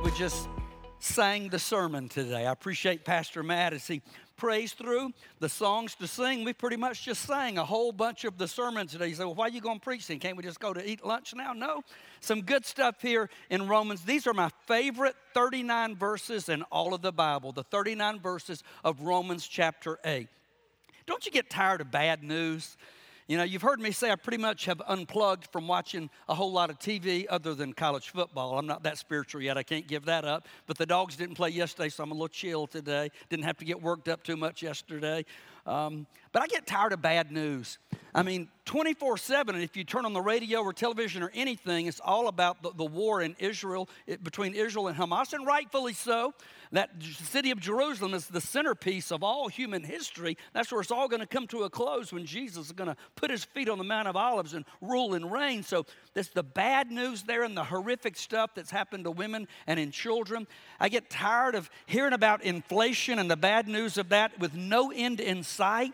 Matt was just sang the sermon today. I appreciate Pastor Matt as he prays through the songs to sing. We pretty much just sang a whole bunch of the sermon today. You say, well, why are you going to preach then? Can't we just go to eat lunch now? No. Some good stuff here in Romans. These are my favorite 39 verses in all of the Bible, the 39 verses of Romans chapter 8. Don't you get tired of bad news? You know, you've heard me say I pretty much have unplugged from watching a whole lot of TV other than college football. I'm not that spiritual yet. I can't give that up. But the Dogs didn't play yesterday, so I'm a little chill today. Didn't have to get worked up too much yesterday. But I get tired of bad news. I mean, 24/7, and if you turn on the radio or television or anything, it's all about the war in Israel, between Israel and Hamas, and rightfully so. That city of Jerusalem is the centerpiece of all human history. That's where it's all going to come to a close when Jesus is going to put his feet on the Mount of Olives and rule and reign. So that's the bad news there and the horrific stuff that's happened to women and in children. I get tired of hearing about inflation and the bad news of that with no end in sight.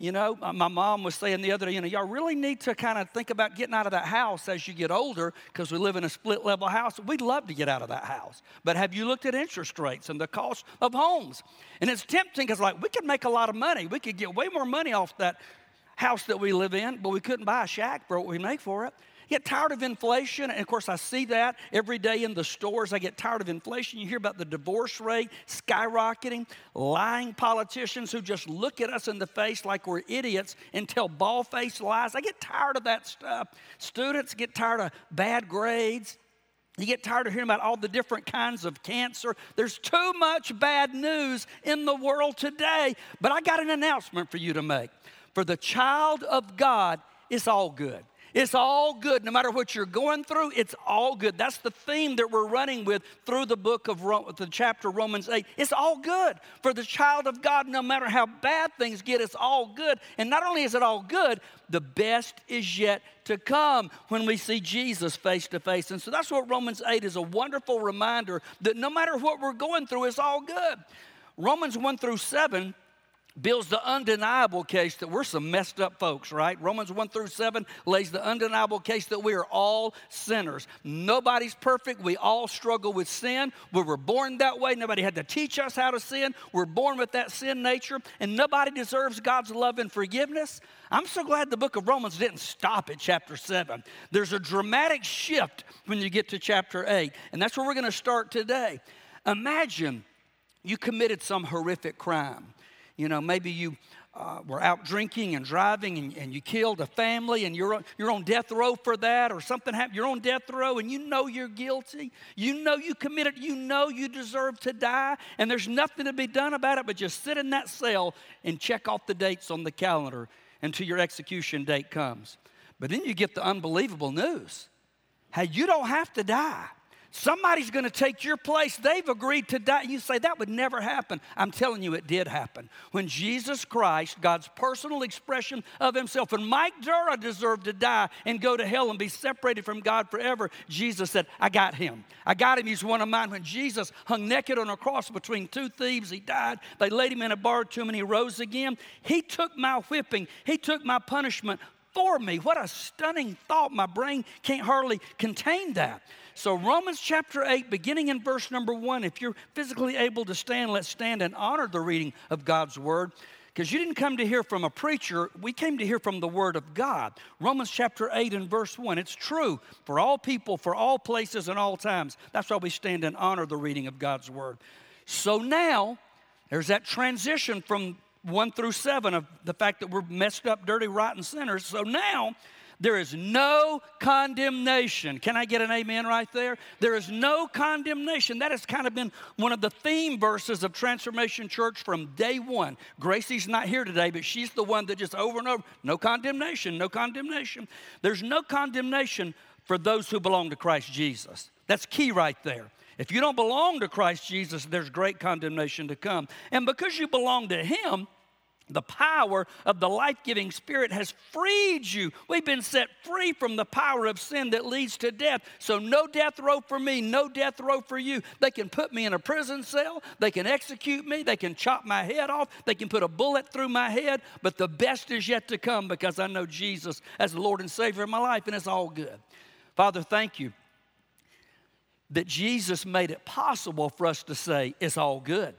You know, my mom was saying the other day, you know, y'all really need to kind of think about getting out of that house as you get older, because we live in a split-level house. We'd love to get out of that house. But have you looked at interest rates and the cost of homes? And it's tempting because, like, we could make a lot of money. We could get way more money off that house that we live in, but we couldn't buy a shack for what we make for it. Get tired of inflation, and of course I see that every day in the stores. I get tired of inflation. You hear about the divorce rate skyrocketing, lying politicians who just look at us in the face like we're idiots and tell bald-faced lies. I get tired of that stuff. Students get tired of bad grades. You get tired of hearing about all the different kinds of cancer. There's too much bad news in the world today, but I got an announcement for you to make. For the child of God, it's all good. It's all good. No matter what you're going through, it's all good. That's the theme that we're running with through the book of the chapter Romans 8. It's all good. For the child of God, no matter how bad things get, it's all good. And not only is it all good, the best is yet to come when we see Jesus face to face. And so that's what Romans 8 is, a wonderful reminder that no matter what we're going through, it's all good. Romans 1 through 7 builds the undeniable case that we're some messed up folks, right? Romans 1 through 7 lays the undeniable case that we are all sinners. Nobody's perfect. We all struggle with sin. We were born that way. Nobody had to teach us how to sin. We're born with that sin nature, and nobody deserves God's love and forgiveness. I'm so glad the book of Romans didn't stop at chapter 7. There's a dramatic shift when you get to chapter 8, and that's where we're going to start today. Imagine you committed some horrific crime. You know, maybe you were out drinking and driving and you killed a family and you're on death row for that, or something happened. You're on death row and you know you're guilty. You know you committed. You know you deserve to die. And there's nothing to be done about it but just sit in that cell and check off the dates on the calendar until your execution date comes. But then you get the unbelievable news. Hey, you don't have to die. Somebody's going to take your place. They've agreed to die. You say, that would never happen. I'm telling you, it did happen. When Jesus Christ, God's personal expression of himself, and Mike Dura deserved to die and go to hell and be separated from God forever, Jesus said, I got him. I got him. He's one of mine. When Jesus hung naked on a cross between two thieves, he died. They laid him in a borrowed tomb and he rose again. He took my whipping. He took my punishment for me. What a stunning thought. My brain can't hardly contain that. So Romans chapter 8, beginning in verse number 1, if you're physically able to stand, let's stand and honor the reading of God's word, because you didn't come to hear from a preacher. We came to hear from the word of God. Romans chapter 8 and verse 1, it's true for all people, for all places and all times. That's why we stand and honor the reading of God's word. So now, there's that transition from 1 through 7 of the fact that we're messed up, dirty, rotten sinners. So now, there is no condemnation. Can I get an amen right there? There is no condemnation. That has kind of been one of the theme verses of Transformation Church from day one. Gracie's not here today, but she's the one that just over and over, no condemnation, no condemnation. There's no condemnation for those who belong to Christ Jesus. That's key right there. If you don't belong to Christ Jesus, there's great condemnation to come. And because you belong to him, the power of the life-giving Spirit has freed you. We've been set free from the power of sin that leads to death. So no death row for me, no death row for you. They can put me in a prison cell. They can execute me. They can chop my head off. They can put a bullet through my head. But the best is yet to come, because I know Jesus as the Lord and Savior of my life, and it's all good. Father, thank you that Jesus made it possible for us to say, it's all good.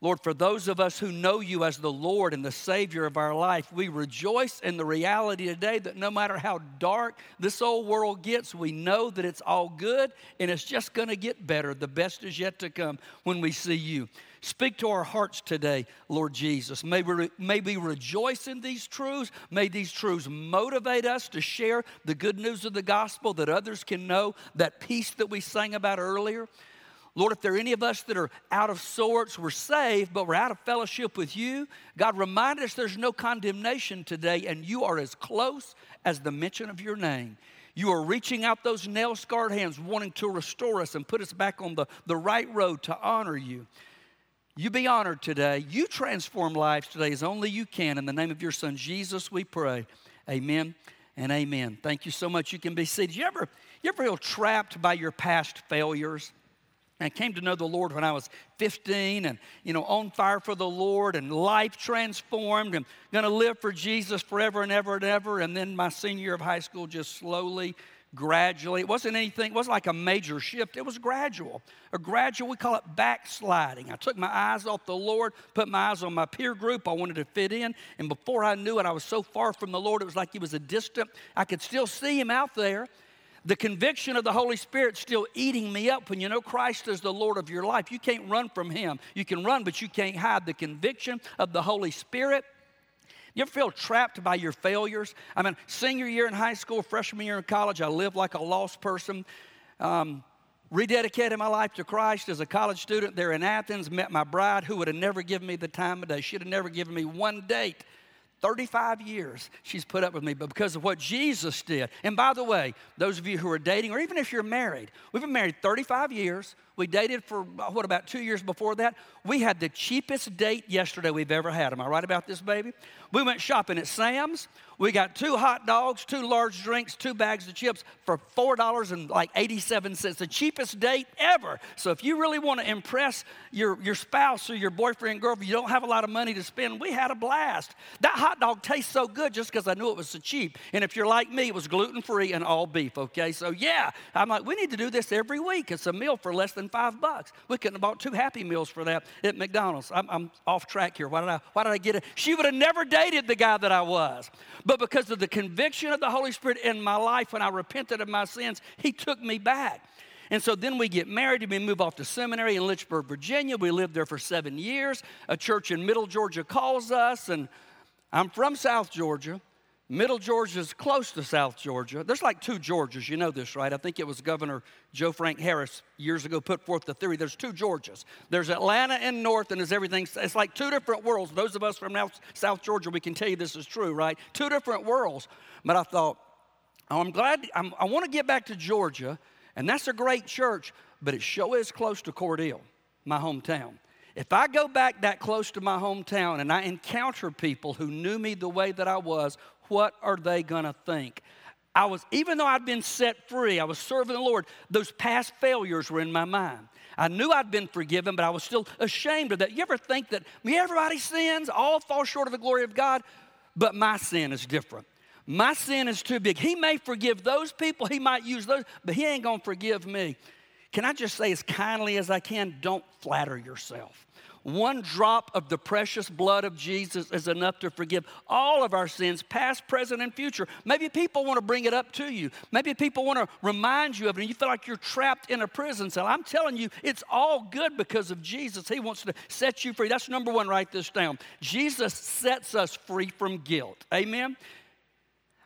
Lord, for those of us who know you as the Lord and the Savior of our life, we rejoice in the reality today that no matter how dark this old world gets, we know that it's all good and it's just going to get better. The best is yet to come when we see you. Speak to our hearts today, Lord Jesus. May we rejoice in these truths. May these truths motivate us to share the good news of the gospel that others can know, that peace that we sang about earlier. Lord, if there are any of us that are out of sorts, we're saved, but we're out of fellowship with you. God, remind us there's no condemnation today, and you are as close as the mention of your name. You are reaching out those nail-scarred hands, wanting to restore us and put us back on the right road to honor you. You be honored today. You transform lives today as only you can. In the name of your son, Jesus, we pray. Amen and amen. Thank you so much. You can be seated. You ever feel trapped by your past failures? I came to know the Lord when I was 15 and, on fire for the Lord and life transformed and going to live for Jesus forever and ever and ever. And then my senior year of high school just slowly, gradually, it wasn't like a major shift. It was gradual. We call it backsliding. I took my eyes off the Lord, put my eyes on my peer group. I wanted to fit in. And before I knew it, I was so far from the Lord, it was like he was a distant. I could still see him out there. The conviction of the Holy Spirit still eating me up when you know Christ is the Lord of your life. You can't run from him. You can run, but you can't hide the conviction of the Holy Spirit. You ever feel trapped by your failures? I mean, senior year in high school, freshman year in college, I lived like a lost person. Rededicated my life to Christ as a college student there in Athens. Met my bride who would have never given me the time of day. She'd have never given me one date. 35 years she's put up with me, but because of what Jesus did. And by the way, those of you who are dating, or even if you're married, we've been married 35 years. We dated for, about 2 years before that? We had the cheapest date yesterday we've ever had. Am I right about this, baby? We went shopping at Sam's. We got 2 hot dogs, 2 large drinks, 2 bags of chips for $4.87, the cheapest date ever. So if you really want to impress your spouse or your boyfriend, girlfriend, you don't have a lot of money to spend, we had a blast. That hot dog tastes so good just because I knew it was so cheap. And if you're like me, it was gluten-free and all beef, okay? So yeah, I'm like, we need to do this every week. It's a meal for less than $5. We couldn't have bought 2 Happy Meals for that at McDonald's. I'm off track here. Why did I get it? She would have never dated the guy that I was. But because of the conviction of the Holy Spirit in my life, when I repented of my sins, he took me back. And so then we get married and we move off to seminary in Lynchburg, Virginia. We lived there for 7 years. A church in Middle Georgia calls us, and I'm from South Georgia. Middle Georgia is close to South Georgia. There's like 2 Georgias. You know this, right? I think it was Governor Joe Frank Harris years ago put forth the theory. There's 2 Georgias. There's Atlanta and North, and there's everything. It's like 2 different worlds. Those of us from South Georgia, we can tell you this is true, right? 2 different worlds. But I thought, I want to get back to Georgia, and that's a great church, but it sure is close to Cordele, my hometown. If I go back that close to my hometown and I encounter people who knew me the way that I was, what are they going to think? Even though I'd been set free, I was serving the Lord, those past failures were in my mind. I knew I'd been forgiven, but I was still ashamed of that. You ever think that everybody sins, all fall short of the glory of God, but my sin is different. My sin is too big. He may forgive those people, he might use those, but he ain't going to forgive me. Can I just say as kindly as I can, don't flatter yourself. 1 drop of the precious blood of Jesus is enough to forgive all of our sins, past, present, and future. Maybe people want to bring it up to you. Maybe people want to remind you of it, and you feel like you're trapped in a prison cell. I'm telling you, it's all good because of Jesus. He wants to set you free. That's number one. Write this down. Jesus sets us free from guilt. Amen?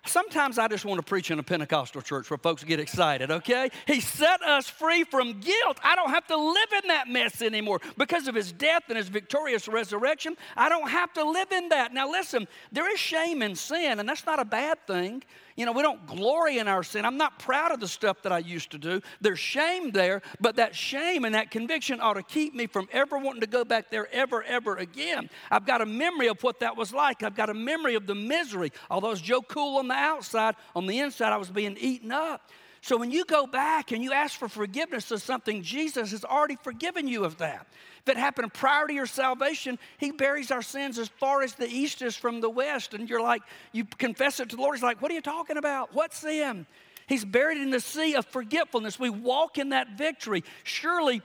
Sometimes I just want to preach in a Pentecostal church where folks get excited, okay? He set us free from guilt. I don't have to live in that mess anymore. Because of his death and his victorious resurrection, I don't have to live in that. Now listen, there is shame in sin, and that's not a bad thing. We don't glory in our sin. I'm not proud of the stuff that I used to do. There's shame there, but that shame and that conviction ought to keep me from ever wanting to go back there ever again. I've got a memory of what that was like. I've got a memory of the misery. Although it's Joe Cool on the outside, on the inside I was being eaten up. So when you go back and you ask for forgiveness of something, Jesus has already forgiven you of that. If it happened prior to your salvation, he buries our sins as far as the east is from the west. And you confess it to the Lord. He's like, what are you talking about? What sin? He's buried in the sea of forgetfulness. We walk in that victory. Surely,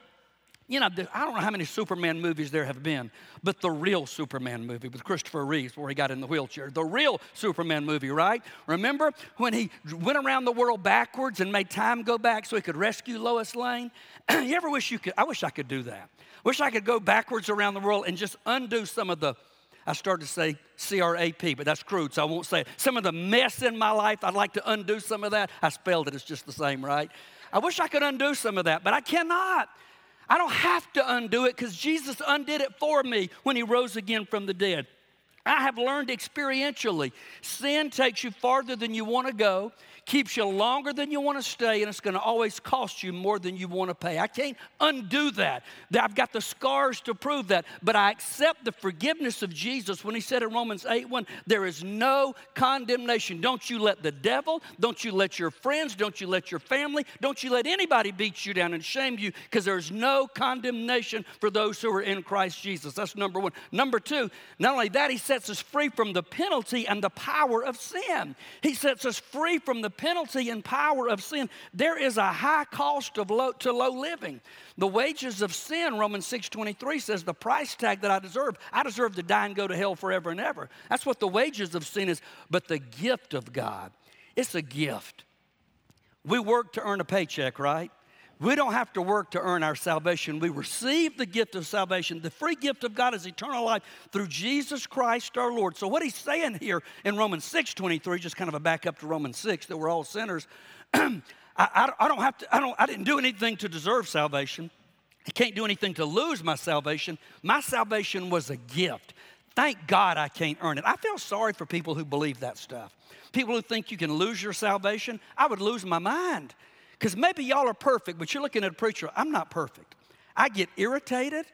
you know, I don't know how many Superman movies there have been, but the real Superman movie with Christopher Reeves where he got in the wheelchair, the real Superman movie, right? Remember when he went around the world backwards and made time go back so he could rescue Lois Lane? You ever wish you could? I wish I could do that. Wish I could go backwards around the world and just undo some of the, I started to say C-R-A-P, but that's crude, so I won't say it. Some of the mess in my life, I'd like to undo some of that. I spelled it, it's just the same, right? I wish I could undo some of that, but I cannot. I don't have to undo it because Jesus undid it for me when he rose again from the dead. I have learned experientially, sin takes you farther than you want to go, keeps you longer than you want to stay, and it's going to always cost you more than you want to pay. I can't undo that. I've got the scars to prove that, but I accept the forgiveness of Jesus when he said in Romans 8:1, there is no condemnation. Don't you let the devil, don't you let your friends, don't you let your family, don't you let anybody beat you down and shame you because there's no condemnation for those who are in Christ Jesus. That's number one. Number two, not only that, he said, sets us free from the penalty and the power of sin. He sets us free from the penalty and power of sin. There is a high cost of low living. The wages of sin, Romans 6:23 says, the price tag that I deserve to die and go to hell forever and ever. That's what the wages of sin is. But the gift of God, it's a gift. We work to earn a paycheck, right? We don't have to work to earn our salvation. We receive the gift of salvation. The free gift of God is eternal life through Jesus Christ our Lord. So what he's saying here in Romans 6:23, just kind of a back up to Romans 6, that we're all sinners. I didn't do anything to deserve salvation. I can't do anything to lose my salvation. My salvation was a gift. Thank God I can't earn it. I feel sorry for people who believe that stuff. People who think you can lose your salvation. I would lose my mind. Because maybe y'all are perfect, but you're looking at a preacher, I'm not perfect. I get irritated.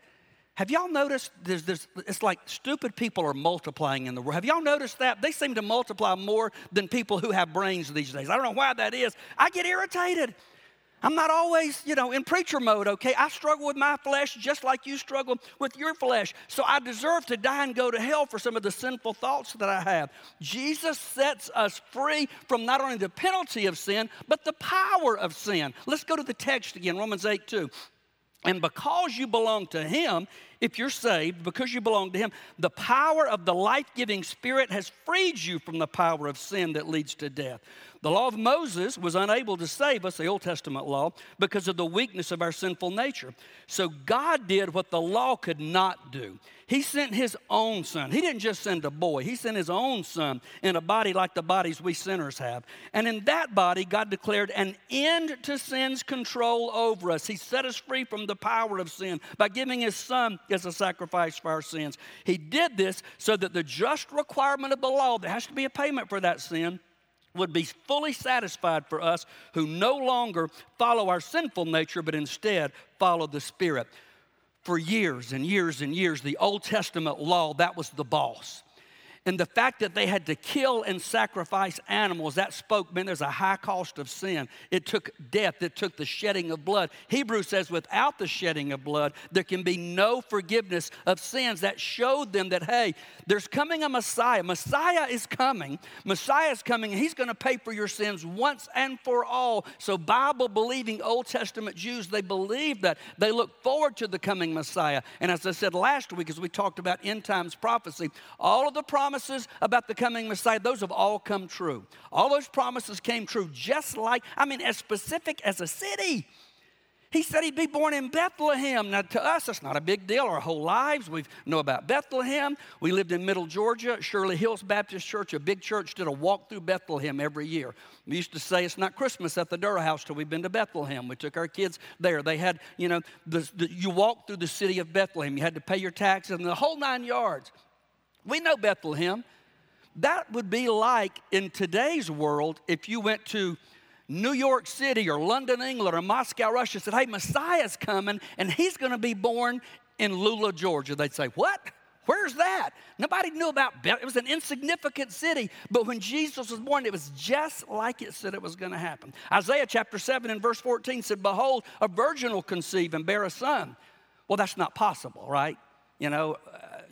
Have y'all noticed it's like stupid people are multiplying in the world. Have y'all noticed that? They seem to multiply more than people who have brains these days. I don't know why that is. I get irritated. I'm not always, in preacher mode, okay? I struggle with my flesh just like you struggle with your flesh. So I deserve to die and go to hell for some of the sinful thoughts that I have. Jesus sets us free from not only the penalty of sin, but the power of sin. Let's go to the text again, Romans 8:2. And because you belong to him, if you're saved, because you belong to him, the power of the life-giving Spirit has freed you from the power of sin that leads to death. The law of Moses was unable to save us, the Old Testament law, because of the weakness of our sinful nature. So God did what the law could not do. He sent his own son. He didn't just send a boy. He sent his own son in a body like the bodies we sinners have. And in that body, God declared an end to sin's control over us. He set us free from the power of sin by giving his son as a sacrifice for our sins. He did this so that the just requirement of the law, there has to be a payment for that sin, would be fully satisfied for us who no longer follow our sinful nature, but instead follow the Spirit. For years and years and years, the Old Testament law, that was the boss. And the fact that they had to kill and sacrifice animals, that spoke, man, there's a high cost of sin. It took death. It took the shedding of blood. Hebrews says without the shedding of blood, there can be no forgiveness of sins. That showed them that, hey, there's coming a Messiah. Messiah is coming. Messiah is coming, and he's going to pay for your sins once and for all. So Bible-believing Old Testament Jews, they believe that. They look forward to the coming Messiah. And as I said last week, as we talked about end times prophecy, all of the promises about the coming Messiah, those have all come true. All those promises came true just like, as specific as a city. He said he'd be born in Bethlehem. Now, to us, that's not a big deal. Our whole lives, we know about Bethlehem. We lived in Middle Georgia, Shirley Hills Baptist Church, a big church, did a walk through Bethlehem every year. We used to say it's not Christmas at the Dura house till we've been to Bethlehem. We took our kids there. They had, you walked through the city of Bethlehem. You had to pay your taxes and the whole 9 yards. We know Bethlehem. That would be like in today's world if you went to New York City or London, England or Moscow, Russia, said, hey, Messiah's coming and he's going to be born in Lula, Georgia. They'd say, what? Where's that? Nobody knew about Bethlehem. It was an insignificant city, but when Jesus was born, it was just like it said it was going to happen. Isaiah chapter 7 and verse 14 said, behold, a virgin will conceive and bear a son. Well, that's not possible, right?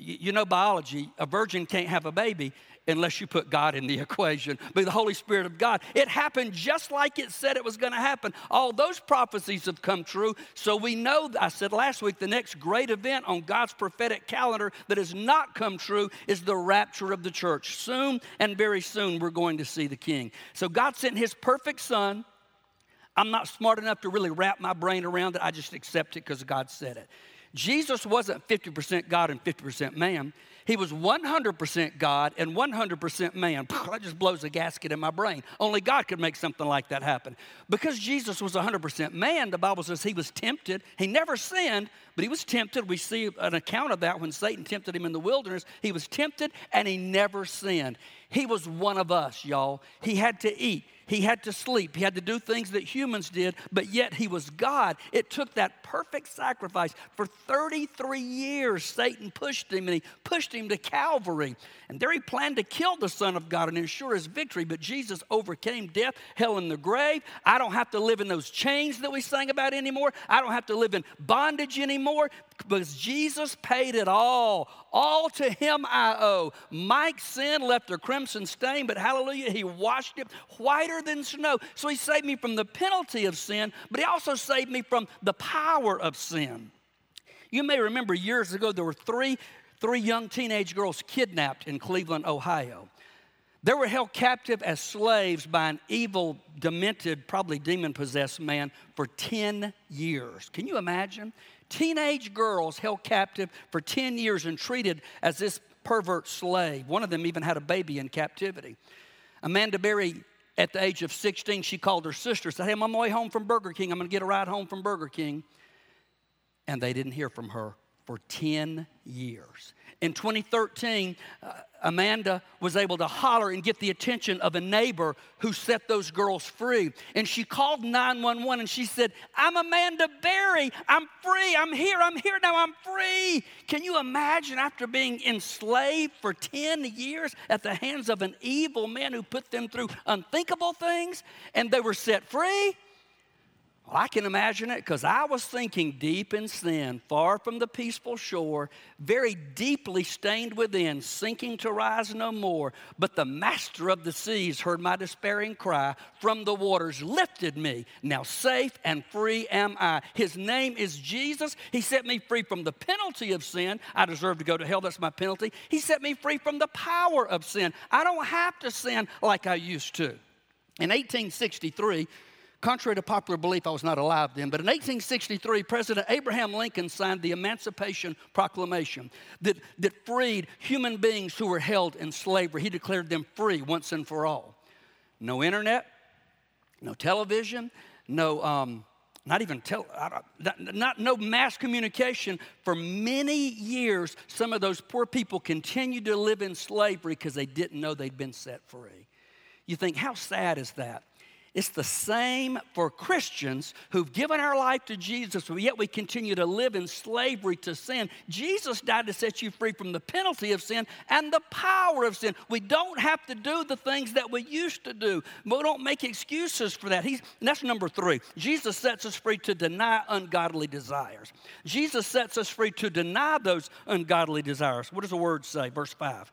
You know biology, a virgin can't have a baby unless you put God in the equation, but the Holy Spirit of God. It happened just like it said it was going to happen. All those prophecies have come true. So we know, I said last week, the next great event on God's prophetic calendar that has not come true is the rapture of the church. Soon and very soon, we're going to see the King. So God sent his perfect son. I'm not smart enough to really wrap my brain around it. I just accept it because God said it. Jesus wasn't 50% God and 50% man. He was 100% God and 100% man. That just blows a gasket in my brain. Only God could make something like that happen. Because Jesus was 100% man, the Bible says he was tempted. He never sinned, but he was tempted. We see an account of that when Satan tempted him in the wilderness. He was tempted and he never sinned. He was one of us, y'all. He had to eat. He had to sleep. He had to do things that humans did, but yet he was God. It took that perfect sacrifice. For 33 years, Satan pushed him, and he pushed him to Calvary. And there he planned to kill the Son of God and ensure his victory, but Jesus overcame death, hell, and the grave. I don't have to live in those chains that we sang about anymore. I don't have to live in bondage anymore because Jesus paid it all. All to him I owe. My sin left a crimson stain, but hallelujah, he washed it whiter than snow. So he saved me from the penalty of sin, but he also saved me from the power of sin. You may remember years ago, there were three young teenage girls kidnapped in Cleveland, Ohio. They were held captive as slaves by an evil, demented, probably demon-possessed man for 10 years. Can you imagine? Teenage girls held captive for 10 years and treated as this pervert slave. One of them even had a baby in captivity. Amanda Berry, at the age of 16, she called her sister, said, hey, I'm on my way home from Burger King. I'm going to get a ride home from Burger King. And they didn't hear from her for 10 years. In 2013, Amanda was able to holler and get the attention of a neighbor who set those girls free. And she called 911 and she said, I'm Amanda Berry. I'm free. I'm here now. I'm free. Can you imagine after being enslaved for 10 years at the hands of an evil man who put them through unthinkable things and they were set free? Well, I can imagine it because I was thinking deep in sin, far from the peaceful shore, very deeply stained within, sinking to rise no more. But the master of the seas heard my despairing cry from the waters, lifted me. Now safe and free am I. His name is Jesus. He set me free from the penalty of sin. I deserve to go to hell. That's my penalty. He set me free from the power of sin. I don't have to sin like I used to. In 1863, contrary to popular belief, I was not alive then, but in 1863, President Abraham Lincoln signed the Emancipation Proclamation that freed human beings who were held in slavery. He declared them free once and for all. No internet, no television, no mass communication. For many years, some of those poor people continued to live in slavery because they didn't know they'd been set free. You think, how sad is that? It's the same for Christians who've given our life to Jesus, but yet we continue to live in slavery to sin. Jesus died to set you free from the penalty of sin and the power of sin. We don't have to do the things that we used to do. We don't make excuses for that. That's number three. Jesus sets us free to deny ungodly desires. Jesus sets us free to deny those ungodly desires. What does the word say? Verse 5.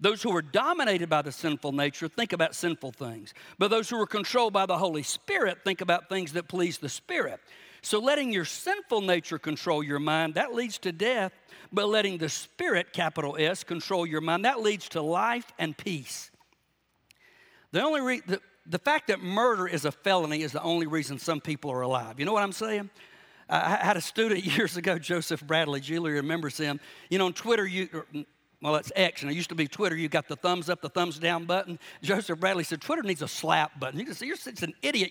Those who are dominated by the sinful nature think about sinful things. But those who are controlled by the Holy Spirit think about things that please the Spirit. So letting your sinful nature control your mind, that leads to death. But letting the Spirit, capital S, control your mind, that leads to life and peace. The fact that murder is a felony is the only reason some people are alive. You know what I'm saying? I had a student years ago, Joseph Bradley. Julie remembers him. You know, on Twitter, well, that's X, and it used to be Twitter. You got the thumbs up, the thumbs down button. Joseph Bradley said, Twitter needs a slap button. You can say, you're such an idiot.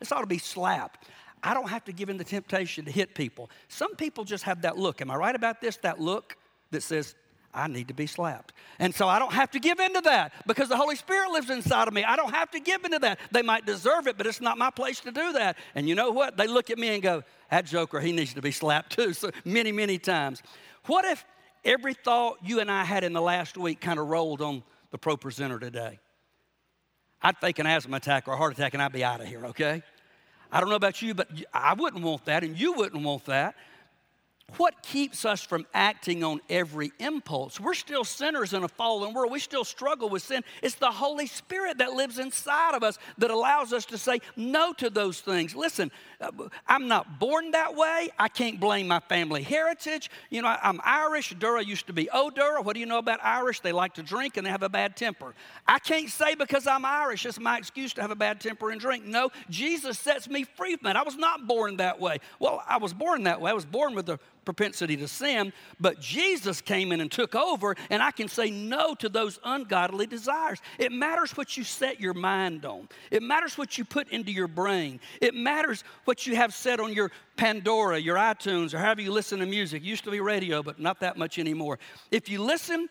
This ought to be slap. I don't have to give in the temptation to hit people. Some people just have that look. Am I right about this? That look that says, I need to be slapped. And so I don't have to give into that because the Holy Spirit lives inside of me. I don't have to give into that. They might deserve it, but it's not my place to do that. And you know what? They look at me and go, that joker, he needs to be slapped too. So many, many times. What if every thought you and I had in the last week kind of rolled on the pro presenter today? I'd fake an asthma attack or a heart attack and I'd be out of here, okay? I don't know about you, but I wouldn't want that and you wouldn't want that. what keeps us from acting on every impulse? We're still sinners in a fallen world. We still struggle with sin. It's the Holy Spirit that lives inside of us that allows us to say no to those things. Listen, I'm not born that way. I can't blame my family heritage. You know, I'm Irish. Dura used to be O'Dura. What do you know about Irish? They like to drink and they have a bad temper. I can't say because I'm Irish, it's my excuse to have a bad temper and drink. No, Jesus sets me free from that. I was not born that way. Well, I was born that way. I was born with a propensity to sin, but Jesus came in and took over, and I can say no to those ungodly desires. It matters what you set your mind on. It matters what you put into your brain. It matters what you have set on your Pandora, your iTunes, or however you listen to music. It used to be radio, but not that much anymore. If you listen,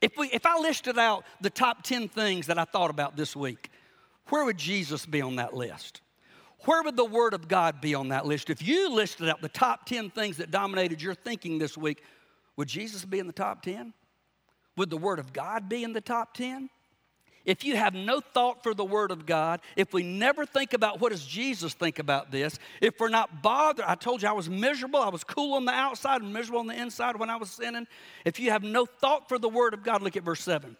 if I listed out the top 10 things that I thought about this week, where would Jesus be on that list? Where would the Word of God be on that list? If you listed out the top 10 things that dominated your thinking this week, would Jesus be in the top 10? Would the Word of God be in the top 10? If you have no thought for the Word of God, if we never think about what does Jesus think about this, if we're not bothered, I told you I was miserable, I was cool on the outside and miserable on the inside when I was sinning. If you have no thought for the Word of God, look at verse 7.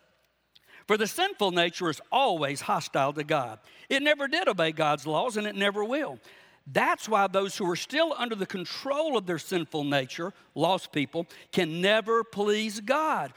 For the sinful nature is always hostile to God. It never did obey God's laws, and it never will. That's why those who are still under the control of their sinful nature, lost people, can never please God.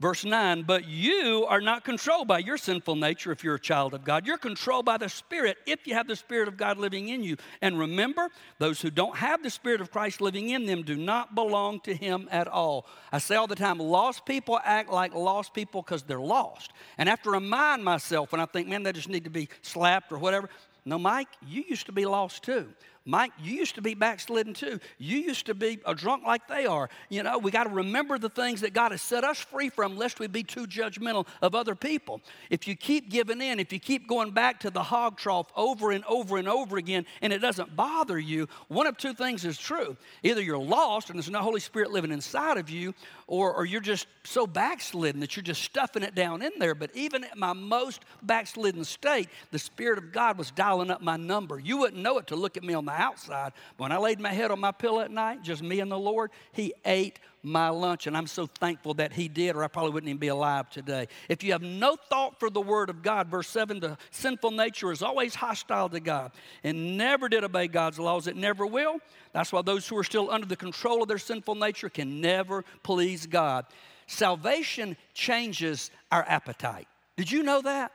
Verse 9, but you are not controlled by your sinful nature if you're a child of God. You're controlled by the Spirit if you have the Spirit of God living in you. And remember, those who don't have the Spirit of Christ living in them do not belong to Him at all. I say all the time, lost people act like lost people because they're lost. And I have to remind myself when I think, man, they just need to be slapped or whatever. No, Mike, you used to be lost too. Mike, you used to be backslidden too. You used to be a drunk like they are. You know, we got to remember the things that God has set us free from lest we be too judgmental of other people. If you keep giving in, if you keep going back to the hog trough over and over and over again and it doesn't bother you, one of two things is true. Either you're lost and there's no Holy Spirit living inside of you, or you're just so backslidden that you're just stuffing it down in there. But even at my most backslidden state, the Spirit of God was dialing up my number. You wouldn't know it to look at me on the outside. When I laid my head on my pillow at night, just me and the Lord, He ate my lunch, and I'm so thankful that He did, or I probably wouldn't even be alive today. If you have no thought for the Word of God, verse 7, the sinful nature is always hostile to God and never did obey God's laws. It never will. That's why those who are still under the control of their sinful nature can never please God. Salvation changes our appetite. Did you know that?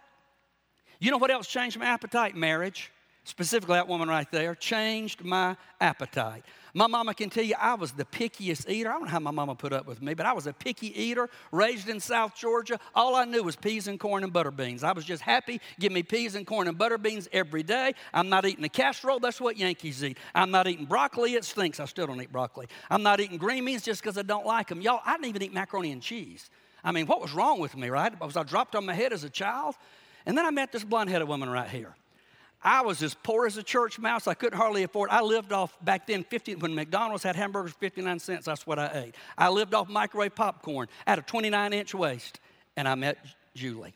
You know what else changed my appetite? Marriage. Specifically, that woman right there changed my appetite. My mama can tell you I was the pickiest eater. I don't know how my mama put up with me, but I was a picky eater, raised in South Georgia. All I knew was peas and corn and butter beans. I was just happy. Give me peas and corn and butter beans every day. I'm not eating a casserole. That's what Yankees eat. I'm not eating broccoli. It stinks. I still don't eat broccoli. I'm not eating green beans just because I don't like them. Y'all, I didn't even eat macaroni and cheese. I mean, what was wrong with me, right? Was I dropped on my head as a child? And then I met this blonde-headed woman right here. I was as poor as a church mouse. I couldn't hardly afford. I lived off, back then, when McDonald's had hamburgers for 59 cents, that's what I ate. I lived off microwave popcorn. I had a 29-inch waist, and I met Julie.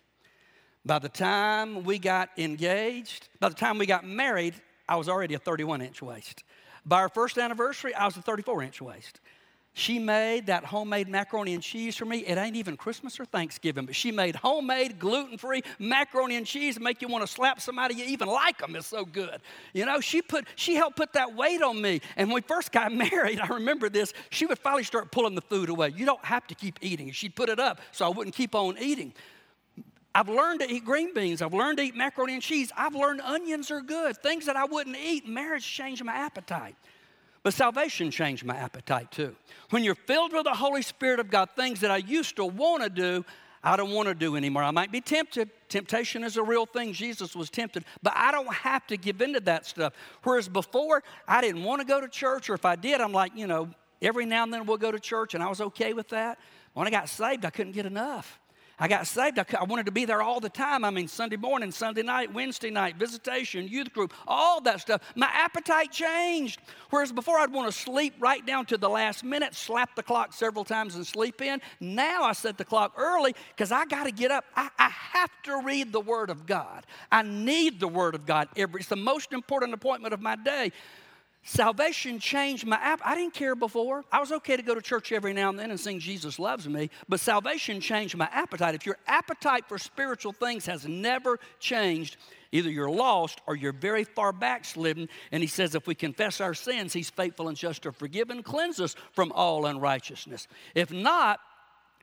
By the time we got engaged, by the time we got married, I was already a 31-inch waist. By our first anniversary, I was a 34-inch waist. She made that homemade macaroni and cheese for me. It ain't even Christmas or Thanksgiving, but she made homemade, gluten-free macaroni and cheese to make you want to slap somebody you even like them. It's so good. You know, she helped put that weight on me. And when we first got married, I remember this, she would finally start pulling the food away. You don't have to keep eating. She'd put it up so I wouldn't keep on eating. I've learned to eat green beans. I've learned to eat macaroni and cheese. I've learned onions are good, things that I wouldn't eat. Marriage changed my appetite. But salvation changed my appetite too. When you're filled with the Holy Spirit of God, things that I used to want to do, I don't want to do anymore. I might be tempted. Temptation is a real thing. Jesus was tempted, but I don't have to give into that stuff. Whereas before, I didn't want to go to church, or if I did, I'm like, you know, every now and then we'll go to church, and I was okay with that. When I got saved, I couldn't get enough. I got saved. I wanted to be there all the time. I mean, Sunday morning, Sunday night, Wednesday night, visitation, youth group, all that stuff. My appetite changed. Whereas before I'd want to sleep right down to the last minute, slap the clock several times and sleep in. Now I set the clock early because I got to get up. I have to read the Word of God. I need the Word of God. It's the most important appointment of my day. Salvation changed my app. I didn't care before. I was okay to go to church every now and then and sing Jesus Loves Me, but salvation changed my appetite. If your appetite for spiritual things has never changed, either you're lost or you're very far backslidden. And he says if we confess our sins, he's faithful and just to forgive and cleanse us from all unrighteousness. If not,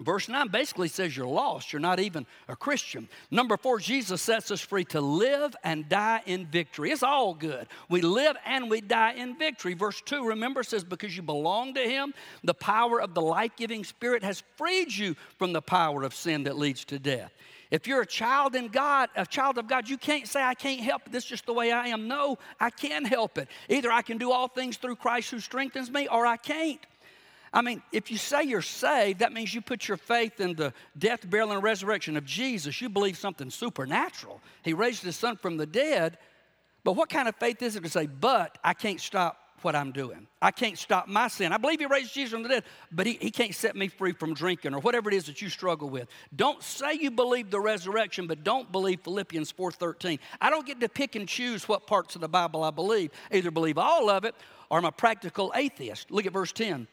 verse 9 basically says you're lost. You're not even a Christian. Number 4, Jesus sets us free to live and die in victory. It's all good. We live and we die in victory. Verse 2, remember, says because you belong to him, the power of the life-giving Spirit has freed you from the power of sin that leads to death. If you're a child of God, you can't say, I can't help it. This is just the way I am. No, I can help it. Either I can do all things through Christ who strengthens me, or I can't. I mean, if you say you're saved, that means you put your faith in the death, burial, and resurrection of Jesus. You believe something supernatural. He raised his son from the dead. But what kind of faith is it to say, but I can't stop what I'm doing? I can't stop my sin. I believe he raised Jesus from the dead, but he can't set me free from drinking or whatever it is that you struggle with. Don't say you believe the resurrection, but don't believe Philippians 4:13. I don't get to pick and choose what parts of the Bible I believe. I either believe all of it or I'm a practical atheist. Look at verse 10.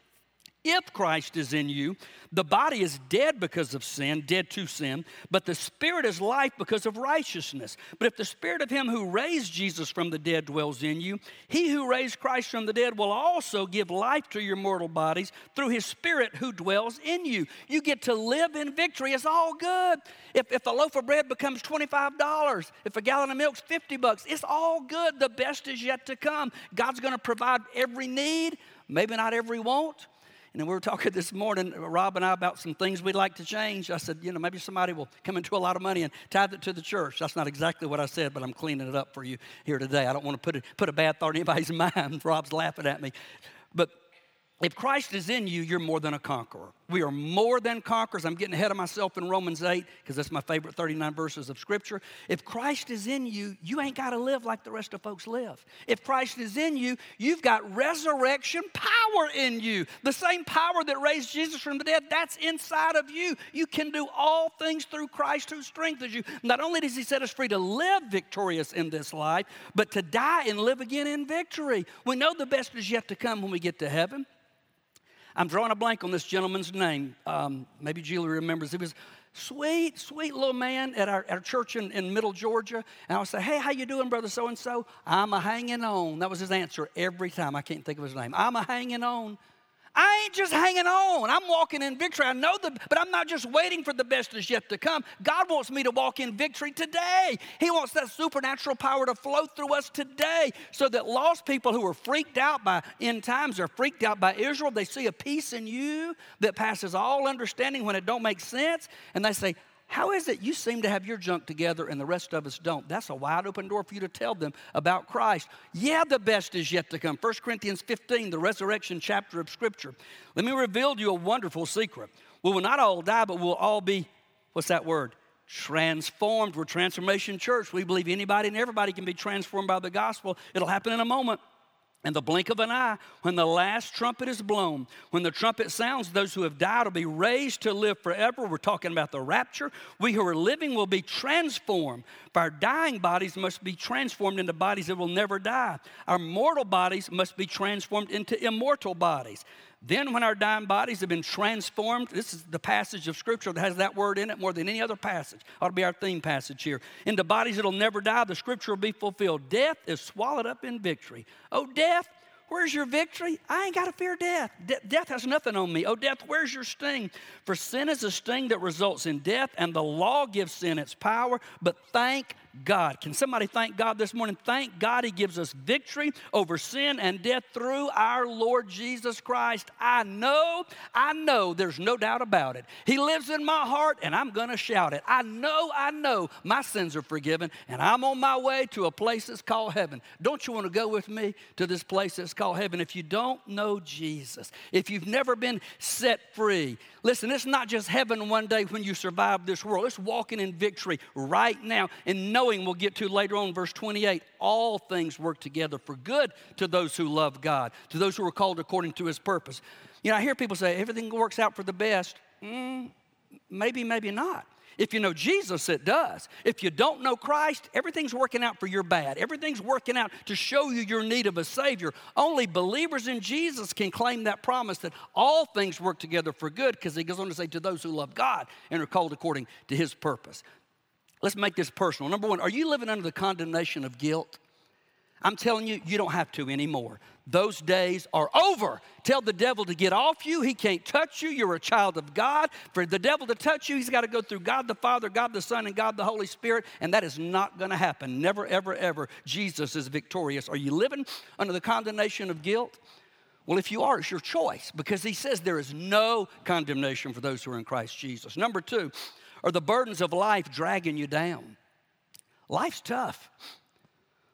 If Christ is in you, the body is dead because of sin, dead to sin, but the Spirit is life because of righteousness. But if the Spirit of him who raised Jesus from the dead dwells in you, he who raised Christ from the dead will also give life to your mortal bodies through his Spirit who dwells in you. You get to live in victory. It's all good. If a loaf of bread becomes $25, if a gallon of milk's $50, it's all good. The best is yet to come. God's going to provide every need, maybe not every want. And we were talking this morning, Rob and I, about some things we'd like to change. I said, maybe somebody will come into a lot of money and tithe it to the church. That's not exactly what I said, but I'm cleaning it up for you here today. I don't want to put a bad thought in anybody's mind. Rob's laughing at me. But if Christ is in you, you're more than a conqueror. We are more than conquerors. I'm getting ahead of myself in Romans 8 because that's my favorite 39 verses of Scripture. If Christ is in you, you ain't got to live like the rest of folks live. If Christ is in you, you've got resurrection power in you. The same power that raised Jesus from the dead, that's inside of you. You can do all things through Christ who strengthens you. Not only does he set us free to live victorious in this life, but to die and live again in victory. We know the best is yet to come when we get to heaven. I'm drawing a blank on this gentleman's name. Maybe Julie remembers. He was sweet, sweet little man at our church in Middle Georgia. And I would say, hey, how you doing, brother so-and-so? I'm a-hanging on. That was his answer every time. I can't think of his name. I'm a-hanging on. I ain't just hanging on. I'm walking in victory. I know but I'm not just waiting for the best is yet to come. God wants me to walk in victory today. He wants that supernatural power to flow through us today so that lost people who are freaked out by end times are freaked out by Israel. They see a peace in you that passes all understanding when it don't make sense. And they say, how is it you seem to have your junk together and the rest of us don't? That's a wide open door for you to tell them about Christ. Yeah, the best is yet to come. 1 Corinthians 15, the resurrection chapter of Scripture. Let me reveal to you a wonderful secret. We will not all die, but we'll all be, what's that word? Transformed. We're Transformation Church. We believe anybody and everybody can be transformed by the gospel. It'll happen in a moment. In the blink of an eye, when the last trumpet is blown, when the trumpet sounds, those who have died will be raised to live forever. We're talking about the rapture. We who are living will be transformed. For our dying bodies must be transformed into bodies that will never die. Our mortal bodies must be transformed into immortal bodies. Then when our dying bodies have been transformed, this is the passage of Scripture that has that word in it more than any other passage. Ought to be our theme passage here. Into bodies that will never die, the Scripture will be fulfilled. Death is swallowed up in victory. Oh, death, where's your victory? I ain't got to fear death. Death has nothing on me. Oh, death, where's your sting? For sin is a sting that results in death, and the law gives sin its power, but thank God. Can somebody thank God this morning? Thank God he gives us victory over sin and death through our Lord Jesus Christ. I know, there's no doubt about it. He lives in my heart and I'm going to shout it. I know, my sins are forgiven and I'm on my way to a place that's called heaven. Don't you want to go with me to this place that's called heaven? If you don't know Jesus, if you've never been set free, listen, it's not just heaven one day when you survive this world. It's walking in victory right now and no. We'll get to later on, verse 28, all things work together for good to those who love God, to those who are called according to his purpose. I hear people say, everything works out for the best. Maybe, maybe not. If you know Jesus, it does. If you don't know Christ, everything's working out for your bad. Everything's working out to show you your need of a Savior. Only believers in Jesus can claim that promise that all things work together for good, because he goes on to say, to those who love God and are called according to his purpose. Let's make this personal. Number one, are you living under the condemnation of guilt? I'm telling you, you don't have to anymore. Those days are over. Tell the devil to get off you. He can't touch you. You're a child of God. For the devil to touch you, he's got to go through God the Father, God the Son, and God the Holy Spirit, and that is not going to happen. Never, ever, ever. Jesus is victorious. Are you living under the condemnation of guilt? Well, if you are, it's your choice, because he says there is no condemnation for those who are in Christ Jesus. Number two, are the burdens of life dragging you down? Life's tough.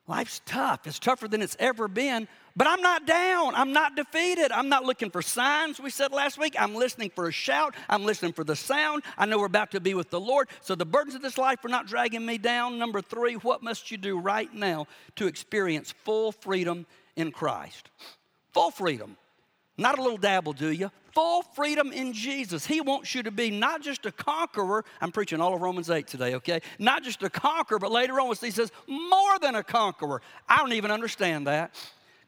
Life's tough. It's tougher than it's ever been, but I'm not down. I'm not defeated. I'm not looking for signs, we said last week. I'm listening for a shout. I'm listening for the sound. I know we're about to be with the Lord, so the burdens of this life are not dragging me down. Number three, what must you do right now to experience full freedom in Christ? Full freedom. Not a little dabble, do you? Full freedom in Jesus. He wants you to be not just a conqueror. I'm preaching all of Romans 8 today, okay? Not just a conqueror, but later on he says, more than a conqueror. I don't even understand that,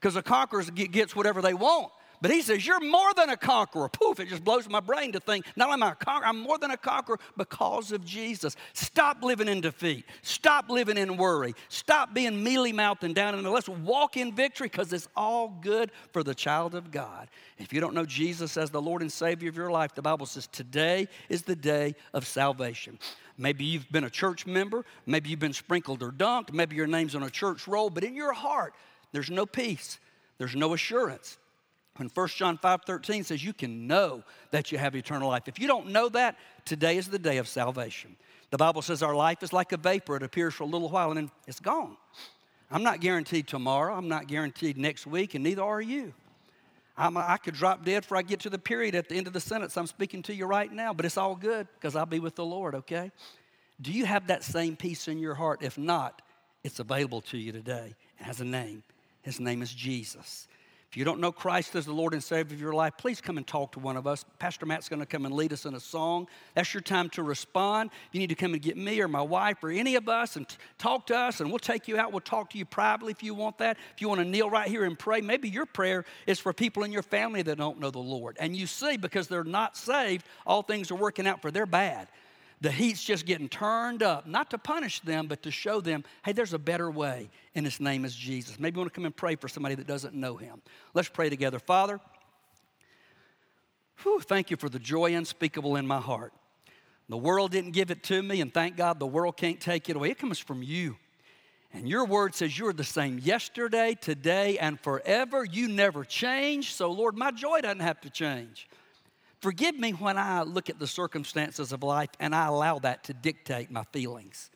because a conqueror gets whatever they want. But he says, you're more than a conqueror. Poof, it just blows my brain to think, not only am I a conqueror, I'm more than a conqueror because of Jesus. Stop living in defeat. Stop living in worry. Stop being mealy-mouthed and down. And let's walk in victory, because it's all good for the child of God. If you don't know Jesus as the Lord and Savior of your life, the Bible says today is the day of salvation. Maybe you've been a church member. Maybe you've been sprinkled or dunked. Maybe your name's on a church roll. But in your heart, there's no peace. There's no assurance. When 1 John 5:13 says you can know that you have eternal life. If you don't know that, today is the day of salvation. The Bible says our life is like a vapor. It appears for a little while and then it's gone. I'm not guaranteed tomorrow. I'm not guaranteed next week, and neither are you. I could drop dead before I get to the period at the end of the sentence I'm speaking to you right now, but it's all good because I'll be with the Lord, okay? Do you have that same peace in your heart? If not, it's available to you today. It has a name. His name is Jesus. If you don't know Christ as the Lord and Savior of your life, please come and talk to one of us. Pastor Matt's going to come and lead us in a song. That's your time to respond. You need to come and get me or my wife or any of us and talk to us, and we'll take you out. We'll talk to you privately if you want that. If you want to kneel right here and pray, maybe your prayer is for people in your family that don't know the Lord. And you see, because they're not saved, all things are working out for their bad. The heat's just getting turned up, not to punish them, but to show them, hey, there's a better way, and his name is Jesus. Maybe you want to come and pray for somebody that doesn't know him. Let's pray together. Father, thank you for the joy unspeakable in my heart. The world didn't give it to me, and thank God the world can't take it away. It comes from you. And your word says you're the same yesterday, today, and forever. You never change. So, Lord, my joy doesn't have to change. Forgive me when I look at the circumstances of life and I allow that to dictate my feelings.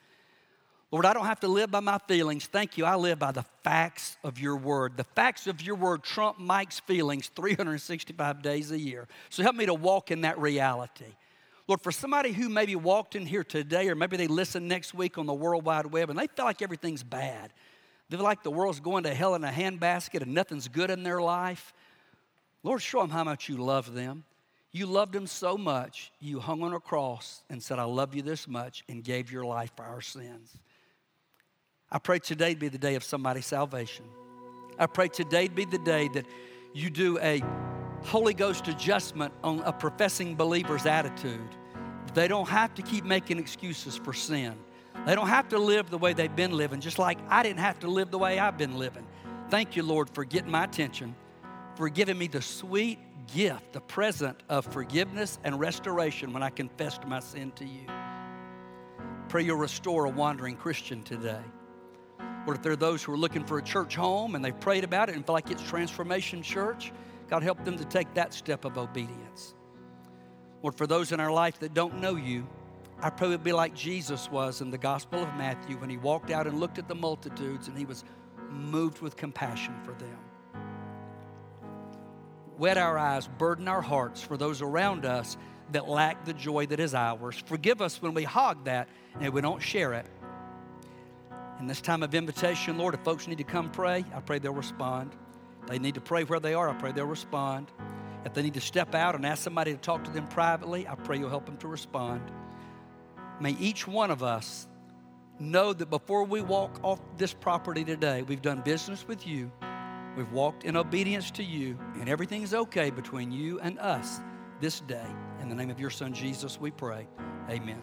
Lord, I don't have to live by my feelings. Thank you. I live by the facts of your word. The facts of your word trump Mike's feelings 365 days a year. So help me to walk in that reality. Lord, for somebody who maybe walked in here today, or maybe they listen next week on the World Wide Web and they feel like everything's bad. They feel like the world's going to hell in a handbasket and nothing's good in their life. Lord, show them how much you love them. You loved him so much, you hung on a cross and said, I love you this much, and gave your life for our sins. I pray today be the day of somebody's salvation. I pray today be the day that you do a Holy Ghost adjustment on a professing believer's attitude. They don't have to keep making excuses for sin. They don't have to live the way they've been living, just like I didn't have to live the way I've been living. Thank you, Lord, for getting my attention, for giving me the sweet gift, the present of forgiveness and restoration when I confessed my sin to you. Pray you'll restore a wandering Christian today. Or if there are those who are looking for a church home and they've prayed about it and feel like it's Transformation Church, God help them to take that step of obedience. Or for those in our life that don't know you, I pray we'll be like Jesus was in the Gospel of Matthew when he walked out and looked at the multitudes and he was moved with compassion for them. Wet our eyes, burden our hearts for those around us that lack the joy that is ours. Forgive us when we hog that and we don't share it. In this time of invitation, Lord, if folks need to come pray, I pray they'll respond. If they need to pray where they are, I pray they'll respond. If they need to step out and ask somebody to talk to them privately, I pray you'll help them to respond. May each one of us know that before we walk off this property today, we've done business with you, we've walked in obedience to you, and everything's okay between you and us this day. In the name of your son, Jesus, we pray. Amen.